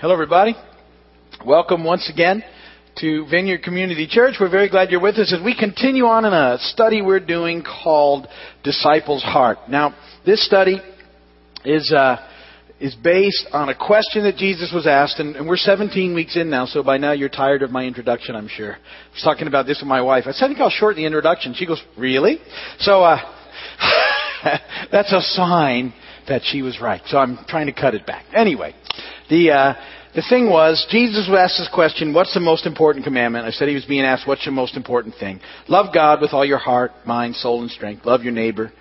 Hello, everybody. Welcome once again to Vineyard Community Church. We're very glad you're with us as we continue on in a study we're doing called Disciple's Heart. Now, this study is based on a question that Jesus was asked, and we're 17 weeks in now, so by now you're tired of my introduction, I'm sure. I was talking about this with my wife. I said, I think I'll shorten the introduction. She goes, really? So that's a sign that she was right. So I'm trying to cut it back. Anyway, the thing was, Jesus was asked this question, what's the most important commandment? I said he was being asked, what's your most important thing? Love God with all your heart, mind, soul, and strength. Love your neighbor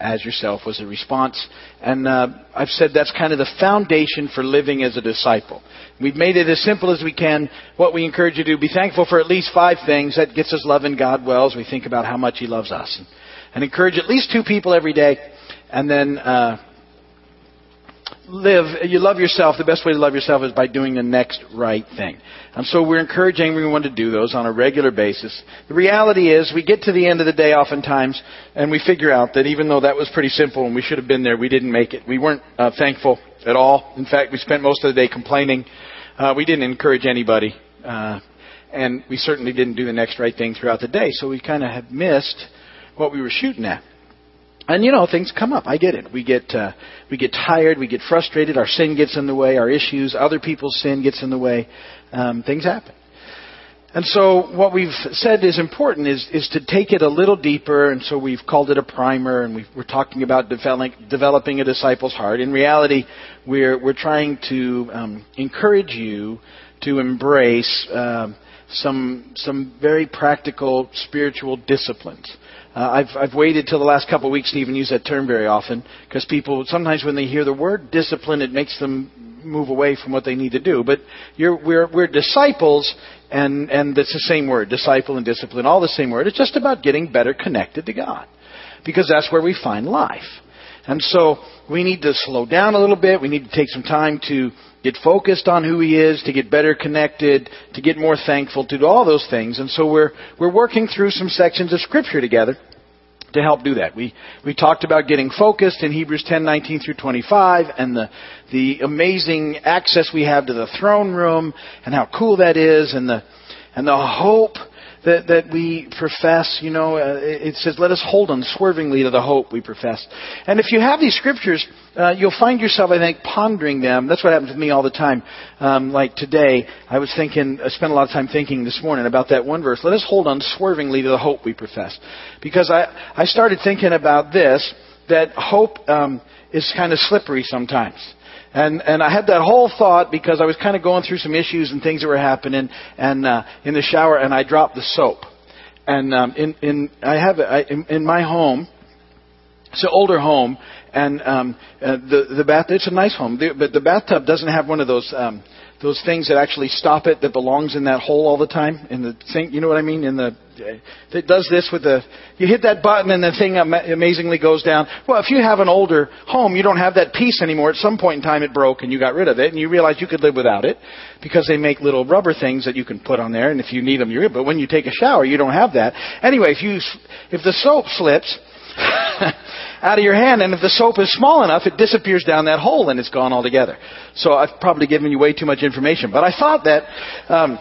as yourself was the response. And I've said that's kind of the foundation for living as a disciple. We've made it as simple as we can. What we encourage you to do, be thankful for at least 5 things. That gets us loving God well as we think about how much he loves us. And encourage at least 2 people every day. And then you love yourself. The best way to love yourself is by doing the next right thing. And so we're encouraging everyone to do those on a regular basis. The reality is we get to the end of the day oftentimes and we figure out that even though that was pretty simple and we should have been there, we didn't make it. We weren't thankful at all. In fact, we spent most of the day complaining. We didn't encourage anybody. And we certainly didn't do the next right thing throughout the day. So we kind of have missed what we were shooting at. And, you know, things come up. I get it. We get tired. We get frustrated. Our sin gets in the way. Our issues, other people's sin gets in the way. Things happen. And so what we've said is important is to take it a little deeper. And so we've called it a primer. And we're talking about developing a disciple's heart. In reality, we're trying to encourage you to embrace some very practical spiritual disciplines. I've waited till the last couple of weeks to even use that term very often because people sometimes when they hear the word discipline, it makes them move away from what they need to do. But we're disciples, and that's the same word, disciple and discipline, all the same word. It's just about getting better connected to God because that's where we find life. And so we need to slow down a little bit. We need to take some time to get focused on who he is, to get better connected, to get more thankful, to do all those things. And so we're working through some sections of Scripture together to help do that. We talked about getting focused in Hebrews 10:19 through 25 and the amazing access we have to the throne room and how cool that is and the hope that we profess. You know, it says, let us hold unswervingly to the hope we profess. And if you have these scriptures, you'll find yourself, I think, pondering them. That's what happens with me all the time. Like today, I spent a lot of time thinking this morning about that one verse. Let us hold unswervingly to the hope we profess. Because I started thinking about this, that hope is kind of slippery sometimes. And I had that whole thought because I was kind of going through some issues and things that were happening and in the shower, and I dropped the soap. And in my home, it's an older home, and the bath, it's a nice home, but the bathtub doesn't have one of those things that actually stop it, that belongs in that hole all the time in the sink. You know what I mean? It does this with you hit that button and the thing amazingly goes down. Well, if you have an older home, you don't have that piece anymore. At some point in time, it broke and you got rid of it, and you realized you could live without it because they make little rubber things that you can put on there, and if you need them, you're in. But when you take a shower, you don't have that. Anyway, if the soap slips out of your hand, and if the soap is small enough, it disappears down that hole and it's gone altogether. So I've probably given you way too much information, but I thought that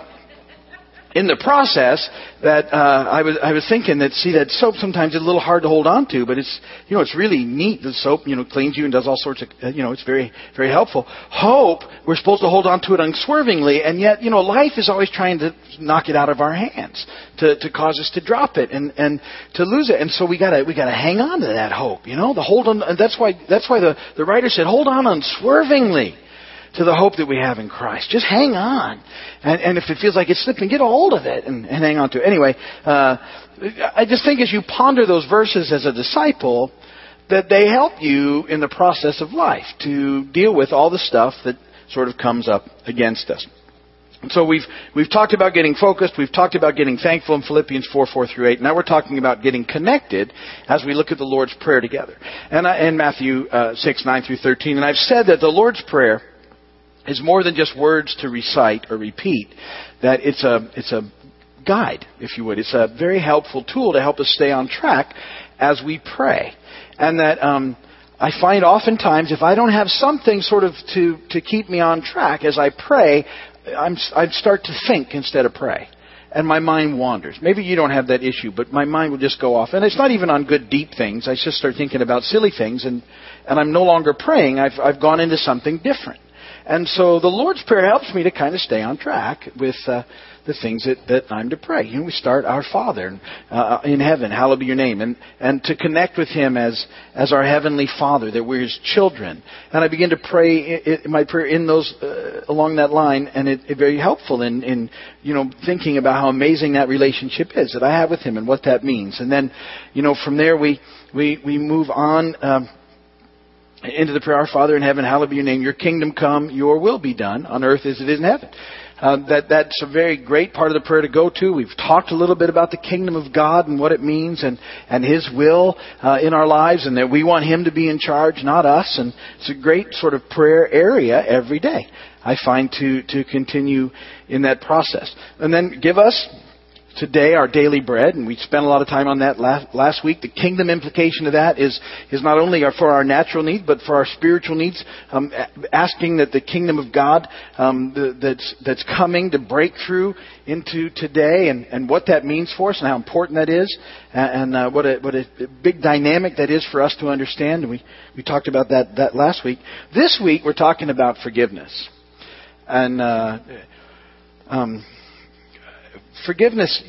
in the process that I was thinking that, see, that soap sometimes is a little hard to hold on to, but it's really neat. The soap, cleans you and does all sorts of, it's very, very helpful. Hope, we're supposed to hold on to it unswervingly, and yet, life is always trying to knock it out of our hands to cause us to drop it and to lose it. And so we gotta hang on to that hope, the hold on. And that's why the writer said, hold on unswervingly to the hope that we have in Christ. Just hang on. And if it feels like it's slipping, get a hold of it and hang on to it. Anyway, I just think as you ponder those verses as a disciple, that they help you in the process of life to deal with all the stuff that sort of comes up against us. So we've talked about getting focused. We've talked about getting thankful in Philippians 4:4 through 8. Now we're talking about getting connected as we look at the Lord's Prayer together. And Matthew 6:9 through 13. And I've said that the Lord's Prayer is more than just words to recite or repeat, that it's a guide, if you would. It's a very helpful tool to help us stay on track as we pray. And that I find oftentimes if I don't have something sort of to keep me on track as I pray, I start to think instead of pray. And my mind wanders. Maybe you don't have that issue, but my mind will just go off. And it's not even on good, deep things. I just start thinking about silly things, and I'm no longer praying. I've gone into something different. And so the Lord's Prayer helps me to kind of stay on track with the things that I'm to pray. You know, we start Our Father in heaven, hallowed be your name. And to connect with Him as our Heavenly Father, that we're His children. And I begin to pray my prayer in those along that line, and it's very helpful in you know, thinking about how amazing that relationship is that I have with Him and what that means. And then, you know, from there we move on into the prayer, Our Father in heaven, hallowed be your name, your kingdom come, your will be done on earth as it is in heaven. That's a very great part of the prayer to go to. We've talked a little bit about the kingdom of God and what it means and His will in our lives, and that we want Him to be in charge, not us. And it's a great sort of prayer area every day, I find, to continue in that process. And then give us today our daily bread, and we spent a lot of time on that last week. The kingdom implication of that is not only for our natural needs, but for our spiritual needs, asking that the kingdom of God that's coming to break through into today, and what that means for us and how important that is, and what a big dynamic that is for us to understand. And we talked about that last week. This week we're talking about forgiveness. And forgiveness,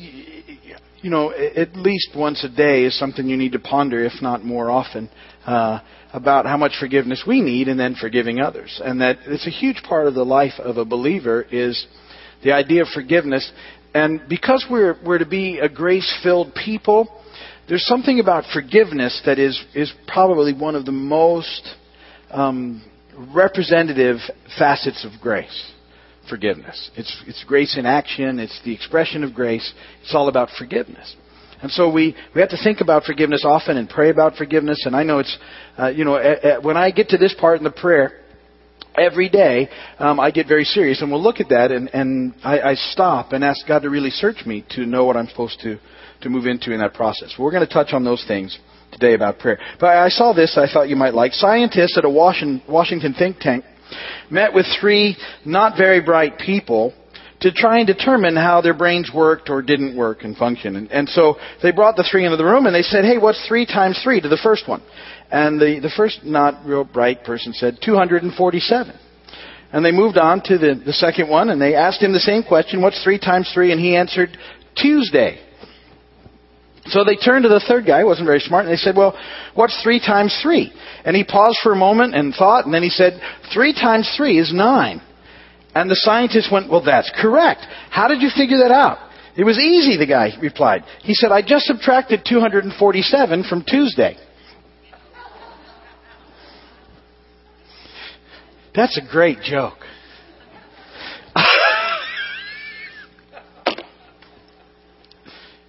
you know, at least once a day is something you need to ponder, if not more often, about how much forgiveness we need and then forgiving others. And that it's a huge part of the life of a believer is the idea of forgiveness. And because we're to be a grace-filled people, there's something about forgiveness that is probably one of the most representative facets of grace. Forgiveness. It's grace in action. It's the expression of grace. It's all about forgiveness. And so we have to think about forgiveness often and pray about forgiveness. And I know it's, when I get to this part in the prayer, every day I get very serious. And we'll look at that, and I stop and ask God to really search me to know what I'm supposed to move into in that process. We're going to touch on those things today about prayer. But I saw this I thought you might like. Scientists at a Washington think tank met with three not very bright people to try and determine how their brains worked or didn't work and function. And so they brought the three into the room and they said, hey, what's 3 times 3 to the first one? And the first not real bright person said 247. And they moved on to the second one and they asked him the same question, what's 3 times 3? And he answered, Tuesday. So they turned to the third guy, who wasn't very smart, and they said, well, what's 3 times 3? And he paused for a moment and thought, and then he said, 3 times 3 is 9. And the scientist went, well, that's correct. How did you figure that out? It was easy, the guy replied. He said, I just subtracted 247 from Tuesday. That's a great joke.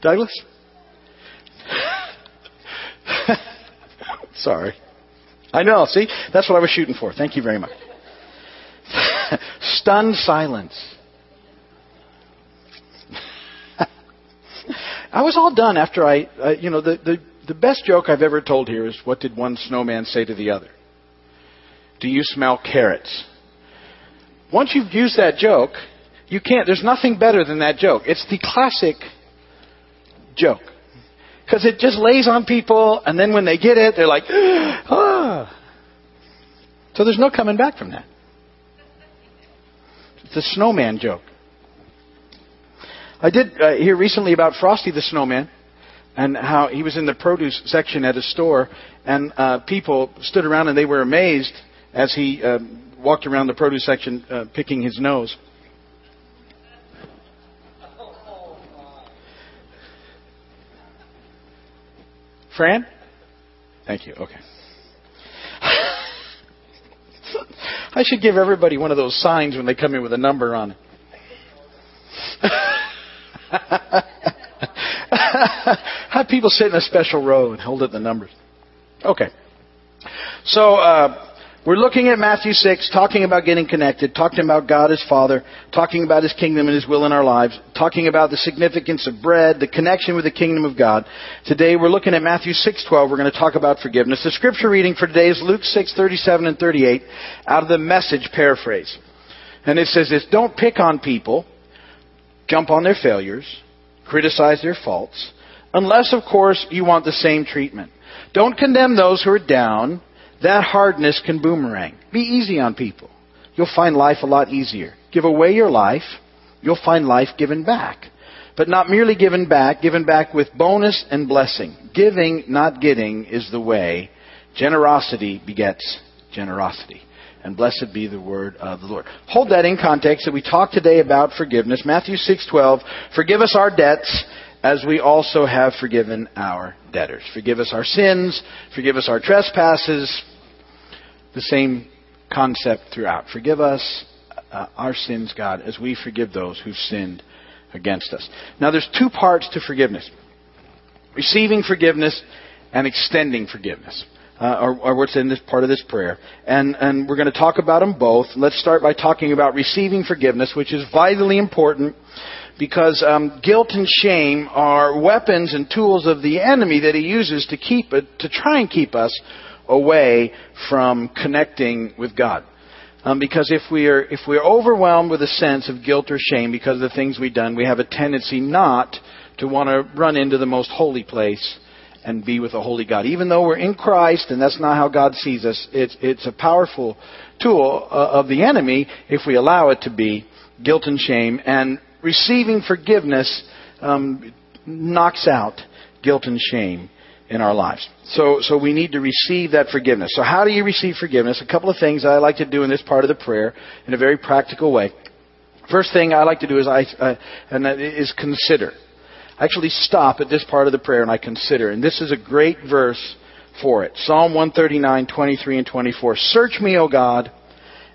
Douglas? Sorry. I know, see? That's what I was shooting for. Thank you very much. Stunned silence. I was all done after the best joke I've ever told here is, what did one snowman say to the other? Do you smell carrots? Once you've used that joke, you can't, there's nothing better than that joke. It's the classic joke. Because it just lays on people, and then when they get it, they're like, ah. So there's no coming back from that. It's a snowman joke. I did hear recently about Frosty the Snowman, and how he was in the produce section at a store, and people stood around and they were amazed as he walked around the produce section picking his nose. Fran? Thank you. Okay. I should give everybody one of those signs when they come in with a number on it. Have people sit in a special row and hold up the numbers. Okay. So We're looking at Matthew 6, talking about getting connected, talking about God as Father, talking about His kingdom and His will in our lives, talking about the significance of bread, the connection with the kingdom of God. Today we're looking at Matthew 6:12. We're going to talk about forgiveness. The scripture reading for today is Luke 6:37 and 38 out of the Message paraphrase. And it says this: don't pick on people, jump on their failures, criticize their faults, unless, of course, you want the same treatment. Don't condemn those who are down. That hardness can boomerang. Be easy on people. You'll find life a lot easier. Give away your life. You'll find life given back. But not merely given back with bonus and blessing. Giving, not getting, is the way. Generosity begets generosity. And blessed be the word of the Lord. Hold that in context that we talk today about forgiveness. Matthew 6:12, forgive us our debts as we also have forgiven our debtors. Forgive us our sins, forgive us our trespasses. The same concept throughout. Forgive us our sins, God, as we forgive those who've sinned against us. Now, there's two parts to forgiveness: receiving forgiveness and extending forgiveness, or what's in this part of this prayer. And we're going to talk about them both. Let's start by talking about receiving forgiveness, which is vitally important. Because guilt and shame are weapons and tools of the enemy that he uses to try and keep us away from connecting with God. Because if we are overwhelmed with a sense of guilt or shame because of the things we've done, we have a tendency not to want to run into the most holy place and be with a holy God. Even though we're in Christ, and that's not how God sees us, it's a powerful tool of the enemy if we allow it to be. Guilt and shame and receiving forgiveness knocks out guilt and shame in our lives. So we need to receive that forgiveness. So how do you receive forgiveness? A couple of things I like to do in this part of the prayer in a very practical way. First thing I like to do is I consider. I actually stop at this part of the prayer and I consider. And this is a great verse for it. Psalm 139, 23 and 24. Search me, O God,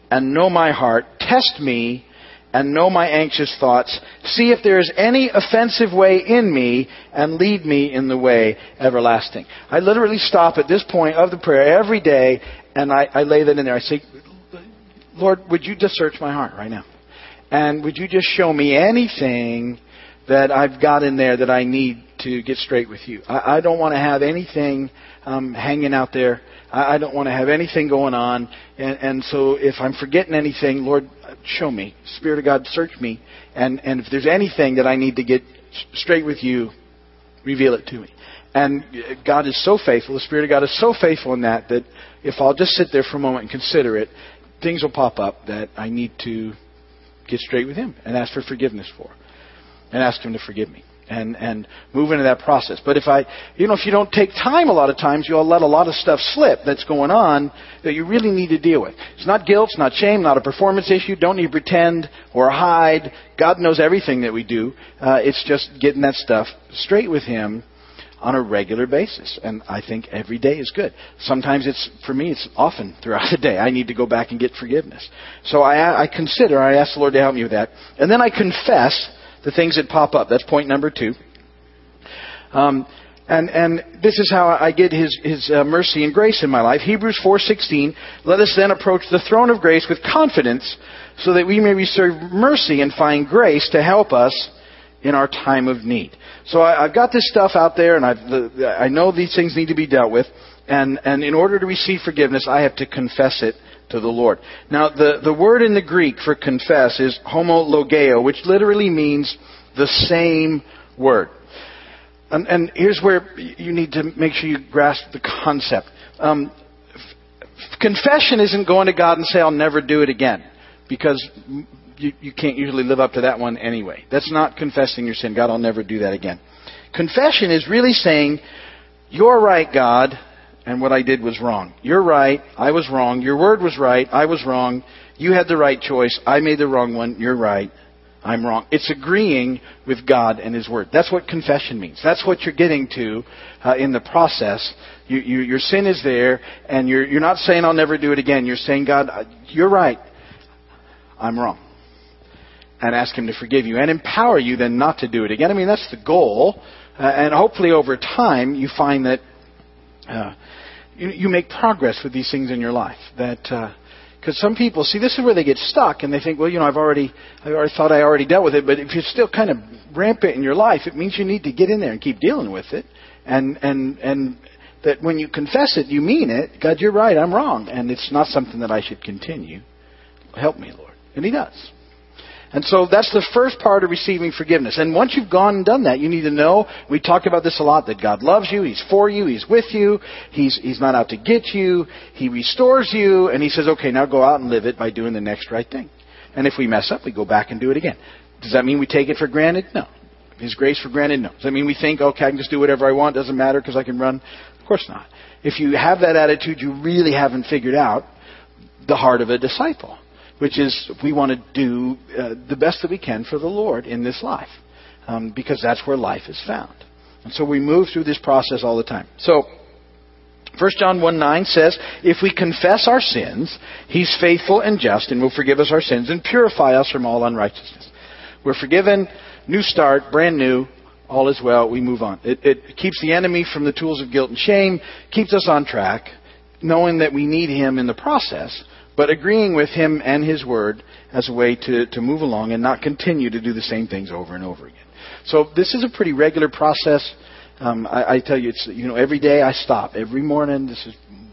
and know my heart. Test me and know my anxious thoughts. See if there is any offensive way in me, and lead me in the way everlasting. I literally stop at this point of the prayer every day, and I lay that in there. I say, Lord, would you just search my heart right now? And would you just show me anything that I've got in there that I need to get straight with you? I don't want to have anything hanging out there. I don't want to have anything going on. And so if I'm forgetting anything, Lord, show me. Spirit of God, search me. And if there's anything that I need to get straight with you, reveal it to me. And God is so faithful. The Spirit of God is so faithful in that if I'll just sit there for a moment and consider it, things will pop up that I need to get straight with Him and ask for forgiveness for. And ask Him to forgive me. And move into that process. But if you don't take time a lot of times, you'll let a lot of stuff slip that's going on that you really need to deal with. It's not guilt, it's not shame, not a performance issue. Don't need to pretend or hide. God knows everything that we do. It's just getting that stuff straight with Him on a regular basis. And I think every day is good. Sometimes for me, it's often throughout the day. I need to go back and get forgiveness. So I ask the Lord to help me with that. And then I confess the things that pop up. That's point number 2. And this is how I get His mercy and grace in my life. Hebrews 4:16, let us then approach the throne of grace with confidence so that we may receive mercy and find grace to help us in our time of need. So I've got this stuff out there, and I know these things need to be dealt with. And in order to receive forgiveness, I have to confess it to the Lord. Now, the word in the Greek for confess is homologeo, which literally means the same word. And here's where you need to make sure you grasp the concept. Confession isn't going to God and say, I'll never do it again, because you can't usually live up to that one anyway. That's not confessing your sin. God, I'll never do that again. Confession is really saying, you're right, God, and what I did was wrong. You're right. I was wrong. Your word was right. I was wrong. You had the right choice. I made the wrong one. You're right. I'm wrong. It's agreeing with God and His word. That's what confession means. That's what you're getting to in the process. Your sin is there, and you're not saying, I'll never do it again. You're saying, God, you're right. I'm wrong. And ask Him to forgive you and empower you then not to do it again. I mean, that's the goal. And hopefully over time you find that you make progress with these things in your life. That because some people see this is where they get stuck, and they think, well, I already dealt with it. But if you're still kind of rampant in your life, it means you need to get in there and keep dealing with it, and that when you confess it, you mean it. God, you're right. I'm wrong, and it's not something that I should continue. Help me, Lord. And He does. And so that's the first part of receiving forgiveness. And once you've gone and done that, you need to know, we talk about this a lot, that God loves you, He's for you, He's with you, He's not out to get you, He restores you, and He says, okay, now go out and live it by doing the next right thing. And if we mess up, we go back and do it again. Does that mean we take it for granted? No. His grace for granted? No. Does that mean we think, okay, I can just do whatever I want, doesn't matter because I can run? Of course not. If you have that attitude, you really haven't figured out the heart of a disciple, which is we want to do the best that we can for the Lord in this life, because that's where life is found. And so we move through this process all the time. So 1 John 1:9 says, if we confess our sins, He's faithful and just and will forgive us our sins and purify us from all unrighteousness. We're forgiven, new start, brand new, all is well, we move on. It keeps the enemy from the tools of guilt and shame, keeps us on track, knowing that we need Him in the process, but agreeing with Him and His Word as a way to move along and not continue to do the same things over and over again. So this is a pretty regular process. I tell you, it's every day I stop. Every morning,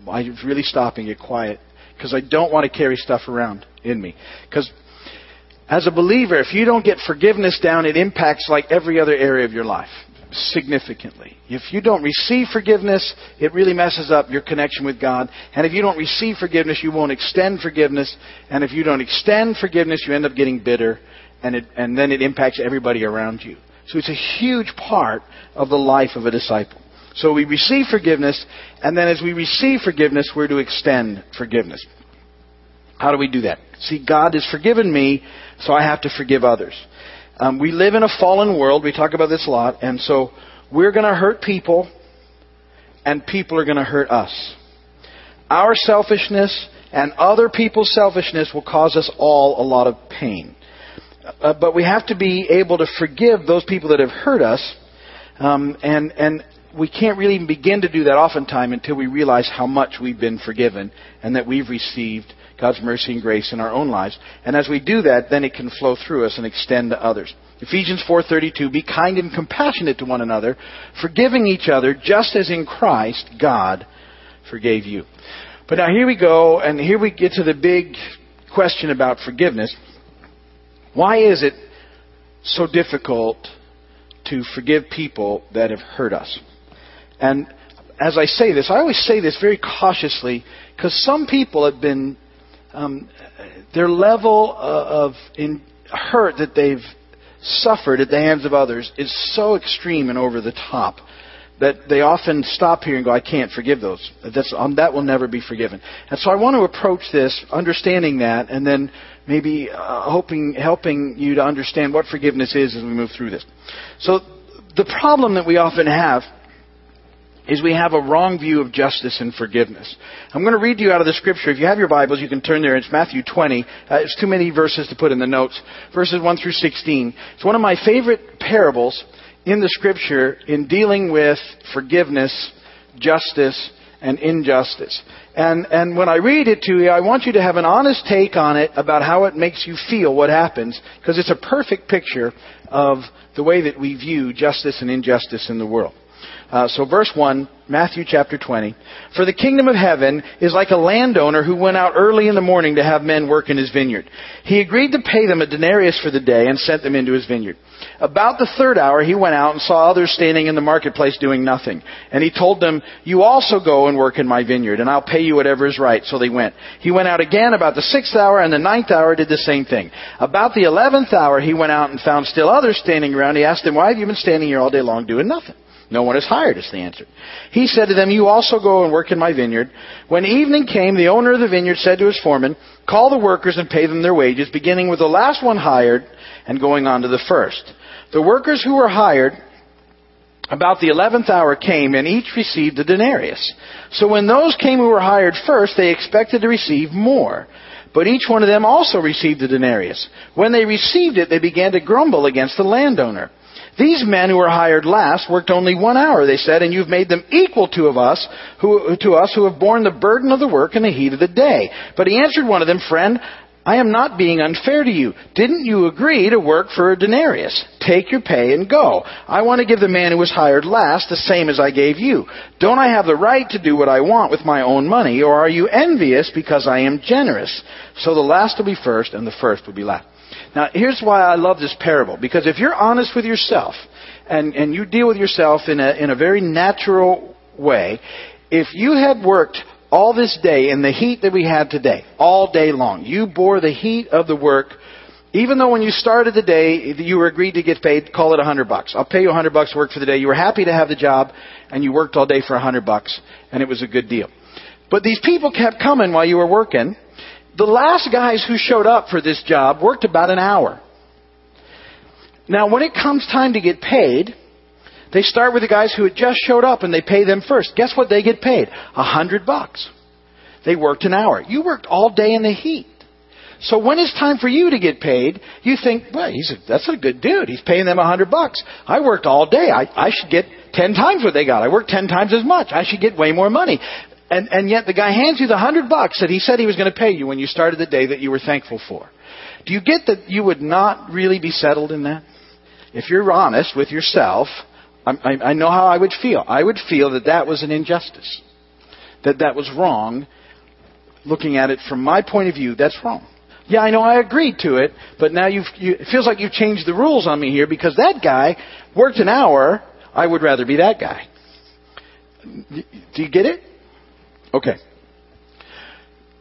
I'm really stopping and get quiet because I don't want to carry stuff around in me. Because as a believer, if you don't get forgiveness down, it impacts like every other area of your life significantly. If you don't receive forgiveness, it really messes up your connection with God. And if you don't receive forgiveness, you won't extend forgiveness. And if you don't extend forgiveness, you end up getting bitter, and then it impacts everybody around you. So it's a huge part of the life of a disciple. So we receive forgiveness, and then as we receive forgiveness, we're to extend forgiveness. How do we do that? See, God has forgiven me, so I have to forgive others. We live in a fallen world. We talk about this a lot. And so we're going to hurt people, and people are going to hurt us. Our selfishness and other people's selfishness will cause us all a lot of pain. But we have to be able to forgive those people that have hurt us. And we can't really begin to do that oftentimes until we realize how much we've been forgiven and that we've received God's mercy and grace in our own lives. And as we do that, then it can flow through us and extend to others. Ephesians 4:32, be kind and compassionate to one another, forgiving each other, just as in Christ God forgave you. But now here we go, and here we get to the big question about forgiveness. Why is it so difficult to forgive people that have hurt us? And as I say this, I always say this very cautiously, because some people have been their level of hurt that they've suffered at the hands of others is so extreme and over the top that they often stop here and go, I can't forgive those. That will never be forgiven. And so I want to approach this, understanding that, and then maybe helping you to understand what forgiveness is as we move through this. So the problem that we often have is we have a wrong view of justice and forgiveness. I'm going to read you out of the Scripture. If you have your Bibles, you can turn there. It's Matthew 20. It's too many verses to put in the notes. Verses 1 through 16. It's one of my favorite parables in the Scripture in dealing with forgiveness, justice, and injustice. And when I read it to you, I want you to have an honest take on it about how it makes you feel what happens, because it's a perfect picture of the way that we view justice and injustice in the world. So verse 1, Matthew chapter 20. For the kingdom of heaven is like a landowner who went out early in the morning to have men work in his vineyard. He agreed to pay them a denarius for the day and sent them into his vineyard. About the third hour he went out and saw others standing in the marketplace doing nothing. And he told them, you also go and work in my vineyard, and I'll pay you whatever is right. So they went. He went out again about the sixth hour, and the ninth hour did the same thing. About the 11th hour he went out and found still others standing around. He asked them, why have you been standing here all day long doing nothing? No one is hired, is the answer. He said to them, you also go and work in my vineyard. When evening came, the owner of the vineyard said to his foreman, call the workers and pay them their wages, beginning with the last one hired and going on to the first. The workers who were hired about the 11th hour came, and each received a denarius. So when those came who were hired first, they expected to receive more. But each one of them also received a denarius. When they received it, they began to grumble against the landowner. These men who were hired last worked only 1 hour, they said, and you've made them equal to us who have borne the burden of the work in the heat of the day. But he answered one of them, Friend, I am not being unfair to you. Didn't you agree to work for a denarius? Take your pay and go. I want to give the man who was hired last the same as I gave you. Don't I have the right to do what I want with my own money, or are you envious because I am generous? So the last will be first, and the first will be last. Now, here's why I love this parable. Because if you're honest with yourself, and you deal with yourself in a very natural way, if you had worked all this day in the heat that we had today, all day long, you bore the heat of the work, even though when you started the day, you were agreed to get paid, call it $100. I'll pay you $100 to work for the day. You were happy to have the job, and you worked all day for $100, and it was a good deal. But these people kept coming while you were working. The last guys who showed up for this job worked about an hour. Now, when it comes time to get paid, they start with the guys who had just showed up and they pay them first. Guess what they get paid? $100. They worked an hour. You worked all day in the heat. So when it's time for you to get paid, you think, well, that's a good dude. He's paying them $100. I worked all day. I should get 10 times what they got. I worked 10 times as much. I should get way more money. And yet the guy hands you the $100 that he said he was going to pay you when you started the day that you were thankful for. Do you get that you would not really be settled in that? If you're honest with yourself, I know how I would feel. I would feel that that was an injustice, that that was wrong. Looking at it from my point of view, that's wrong. Yeah, I know I agreed to it, but now it feels like you've changed the rules on me here because that guy worked an hour. I would rather be that guy. Do you get it? Okay.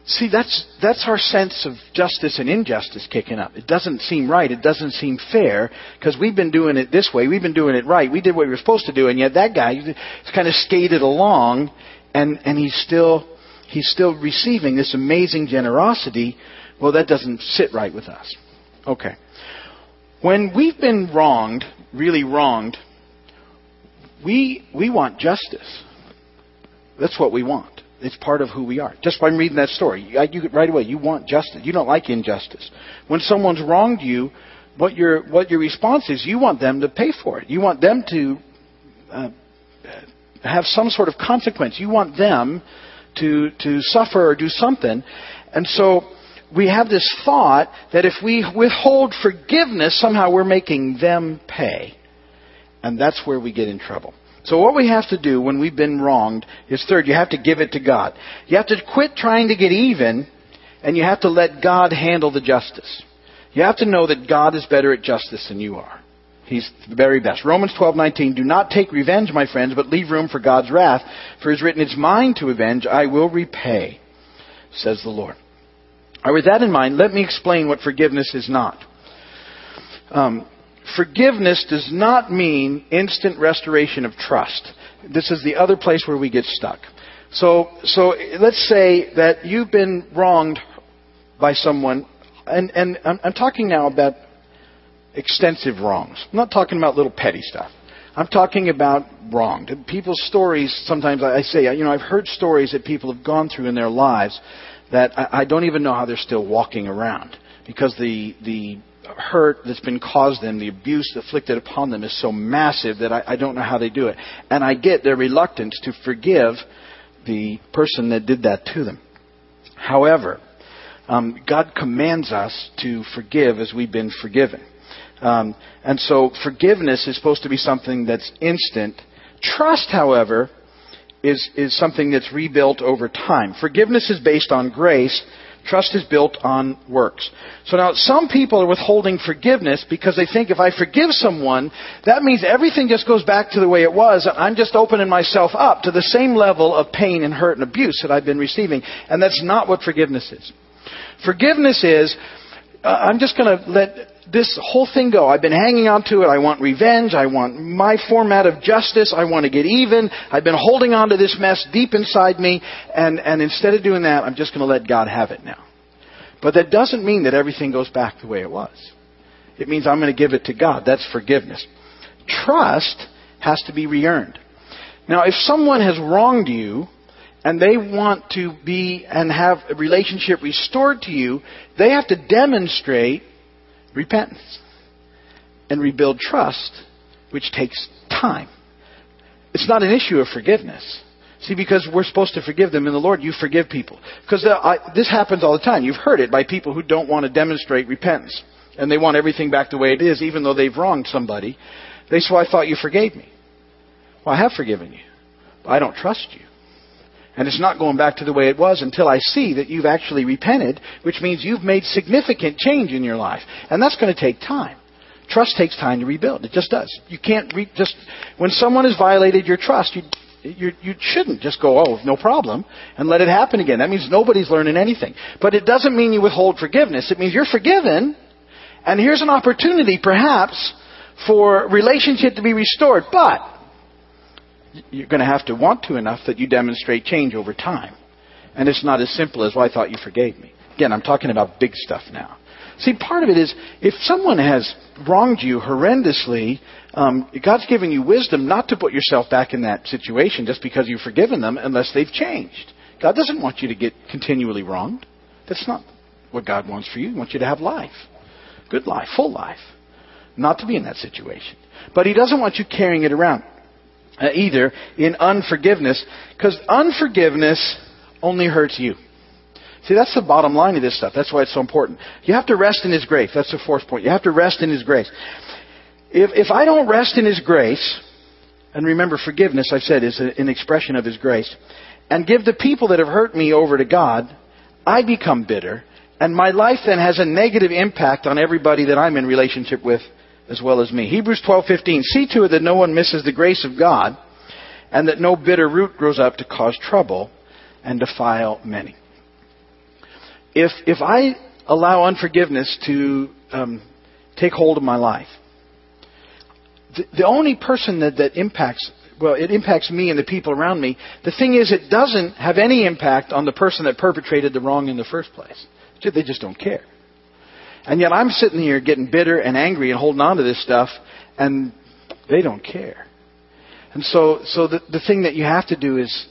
See, that's our sense of justice and injustice kicking up. It doesn't seem right. It doesn't seem fair because we've been doing it this way. We've been doing it right. We did what we were supposed to do, and yet that guy has kind of skated along, and he's still receiving this amazing generosity. Well, that doesn't sit right with us. Okay. When we've been wronged, really wronged, we want justice. That's what we want. It's part of who we are. Just by reading that story, right away, you want justice. You don't like injustice. When someone's wronged you, what your response is, you want them to pay for it. You want them to have some sort of consequence. You want them to suffer or do something. And so we have this thought that if we withhold forgiveness, somehow we're making them pay. And that's where we get in trouble. So what we have to do when we've been wronged is, third, you have to give it to God. You have to quit trying to get even, and you have to let God handle the justice. You have to know that God is better at justice than you are. He's the very best. Romans 12:19, do not take revenge, my friends, but leave room for God's wrath. For it is written, it's mine to avenge, I will repay, says the Lord. All right, with that in mind, let me explain what forgiveness is not. Forgiveness does not mean instant restoration of trust. This is the other place where we get stuck. So let's say that you've been wronged by someone, and I'm talking now about extensive wrongs. I'm not talking about little petty stuff. I'm talking about wronged. People's stories, sometimes I say, I've heard stories that people have gone through in their lives that I don't even know how they're still walking around because the hurt that's been caused them, the abuse inflicted upon them is so massive that I don't know how they do it. And I get their reluctance to forgive the person that did that to them. However, God commands us to forgive as we've been forgiven. And so forgiveness is supposed to be something that's instant. Trust, however, is something that's rebuilt over time. Forgiveness is based on grace. Trust is built on works. So now some people are withholding forgiveness because they think if I forgive someone, that means everything just goes back to the way it was. I'm just opening myself up to the same level of pain and hurt and abuse that I've been receiving. And that's not what forgiveness is. Forgiveness is, I'm just going to let this whole thing go. I've been hanging on to it. I want revenge. I want my format of justice. I want to get even. I've been holding on to this mess deep inside me. And instead of doing that, I'm just going to let God have it now. But that doesn't mean that everything goes back the way it was. It means I'm going to give it to God. That's forgiveness. Trust has to be re-earned. Now, if someone has wronged you, and they want to be and have a relationship restored to you, they have to demonstrate repentance and rebuild trust which takes time. It's not an issue of forgiveness. See, because we're supposed to forgive them in the Lord, you forgive people. Because this happens all the time. You've heard it by people who don't want to demonstrate repentance. And they want everything back the way it is, even though they've wronged somebody. They say, well, I thought you forgave me. Well, I have forgiven you. But I don't trust you. And it's not going back to the way it was until I see that you've actually repented, which means you've made significant change in your life. And that's going to take time. Trust takes time to rebuild. It just does. You can't just... When someone has violated your trust, you shouldn't just go, oh, no problem, and let it happen again. That means nobody's learning anything. But it doesn't mean you withhold forgiveness. It means you're forgiven, and here's an opportunity, perhaps, for relationship to be restored. But you're going to have to want to enough that you demonstrate change over time. And it's not as simple as, well, I thought you forgave me. Again, I'm talking about big stuff now. See, part of it is, if someone has wronged you horrendously, God's given you wisdom not to put yourself back in that situation just because you've forgiven them unless they've changed. God doesn't want you to get continually wronged. That's not what God wants for you. He wants you to have life. Good life, full life. Not to be in that situation. But He doesn't want you carrying it around either in unforgiveness, because unforgiveness only hurts you. See, that's the bottom line of this stuff. That's why it's so important. You have to rest in His grace. That's the fourth point. You have to rest in His grace. If I don't rest in His grace, and remember, forgiveness, I've said, is an expression of His grace, and give the people that have hurt me over to God, I become bitter, and my life then has a negative impact on everybody that I'm in relationship with as well as me. Hebrews 12:15. See to it that no one misses the grace of God, and that no bitter root grows up to cause trouble and defile many. If I allow unforgiveness to take hold of my life, the only person that impacts, well, it impacts me and the people around me. The thing is, it doesn't have any impact on the person that perpetrated the wrong in the first place. They just don't care. And yet I'm sitting here getting bitter and angry and holding on to this stuff, and they don't care. And so the thing that you have to do is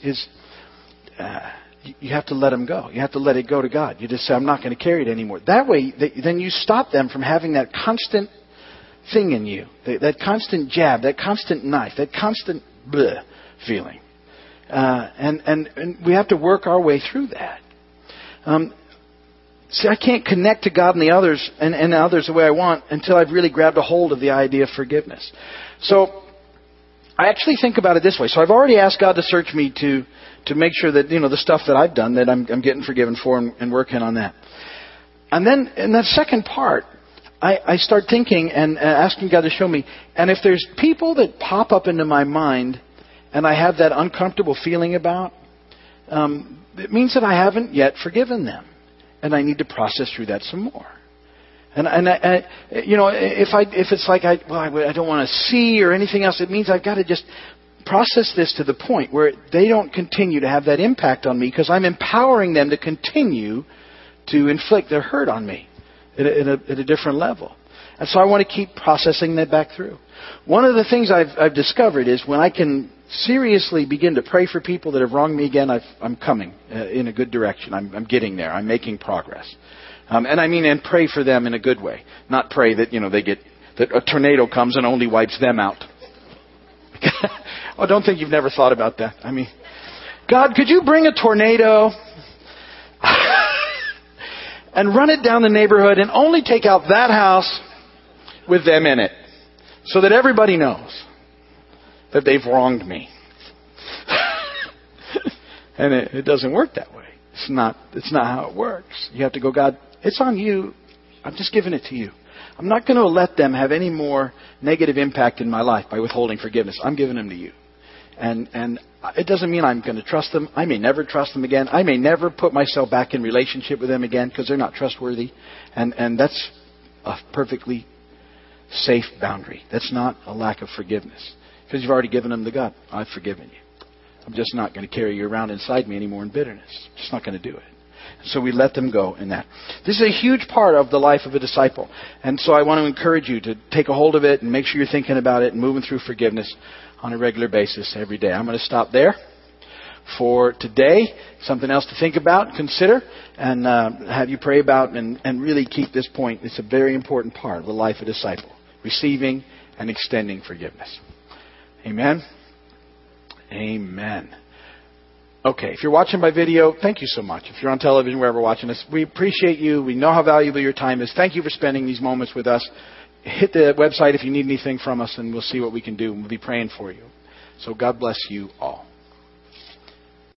you have to let them go. You have to let it go to God. You just say, I'm not going to carry it anymore. That way, then you stop them from having that constant thing in you, that constant jab, that constant knife, that constant bleh feeling. And we have to work our way through that. See, I can't connect to God and the others and others the way I want until I've really grabbed a hold of the idea of forgiveness. So I actually think about it this way. So I've already asked God to search me to make sure that, you know, the stuff that I've done, that I'm getting forgiven for and working on that. And then in that second part, I start thinking and asking God to show me. And if there's people that pop up into my mind and I have that uncomfortable feeling about, it means that I haven't yet forgiven them. And I need to process through that some more. And I, you know, if it's like I don't want to see or anything else, it means I've got to just process this to the point where they don't continue to have that impact on me, because I'm empowering them to continue to inflict their hurt on me at a different level. And so I want to keep processing that back through. One of the things I've discovered is when I can seriously begin to pray for people that have wronged me again, I'm coming in a good direction. I'm getting there. I'm making progress. And pray for them in a good way. Not pray that, you know, that a tornado comes and only wipes them out. Oh, don't think you've never thought about that. I mean, God, could you bring a tornado and run it down the neighborhood and only take out that house with them in it so that everybody knows that they've wronged me. And it doesn't work that way. It's not how it works. You have to go, God, it's on you. I'm just giving it to you. I'm not going to let them have any more negative impact in my life by withholding forgiveness. I'm giving them to you. And it doesn't mean I'm going to trust them. I may never trust them again. I may never put myself back in relationship with them again because they're not trustworthy. And that's a perfectly safe boundary. That's not a lack of forgiveness. Because you've already given them to God. I've forgiven you. I'm just not going to carry you around inside me anymore in bitterness. I'm just not going to do it. So we let them go in that. This is a huge part of the life of a disciple. And so I want to encourage you to take a hold of it and make sure you're thinking about it and moving through forgiveness on a regular basis every day. I'm going to stop there for today. Something else to think about, consider, and have you pray about and really keep this point. It's a very important part of the life of a disciple. Receiving and extending forgiveness. Amen? Amen. Okay, if you're watching by video, thank you so much. If you're on television, wherever watching us, we appreciate you. We know how valuable your time is. Thank you for spending these moments with us. Hit the website if you need anything from us, and we'll see what we can do. We'll be praying for you. So God bless you all.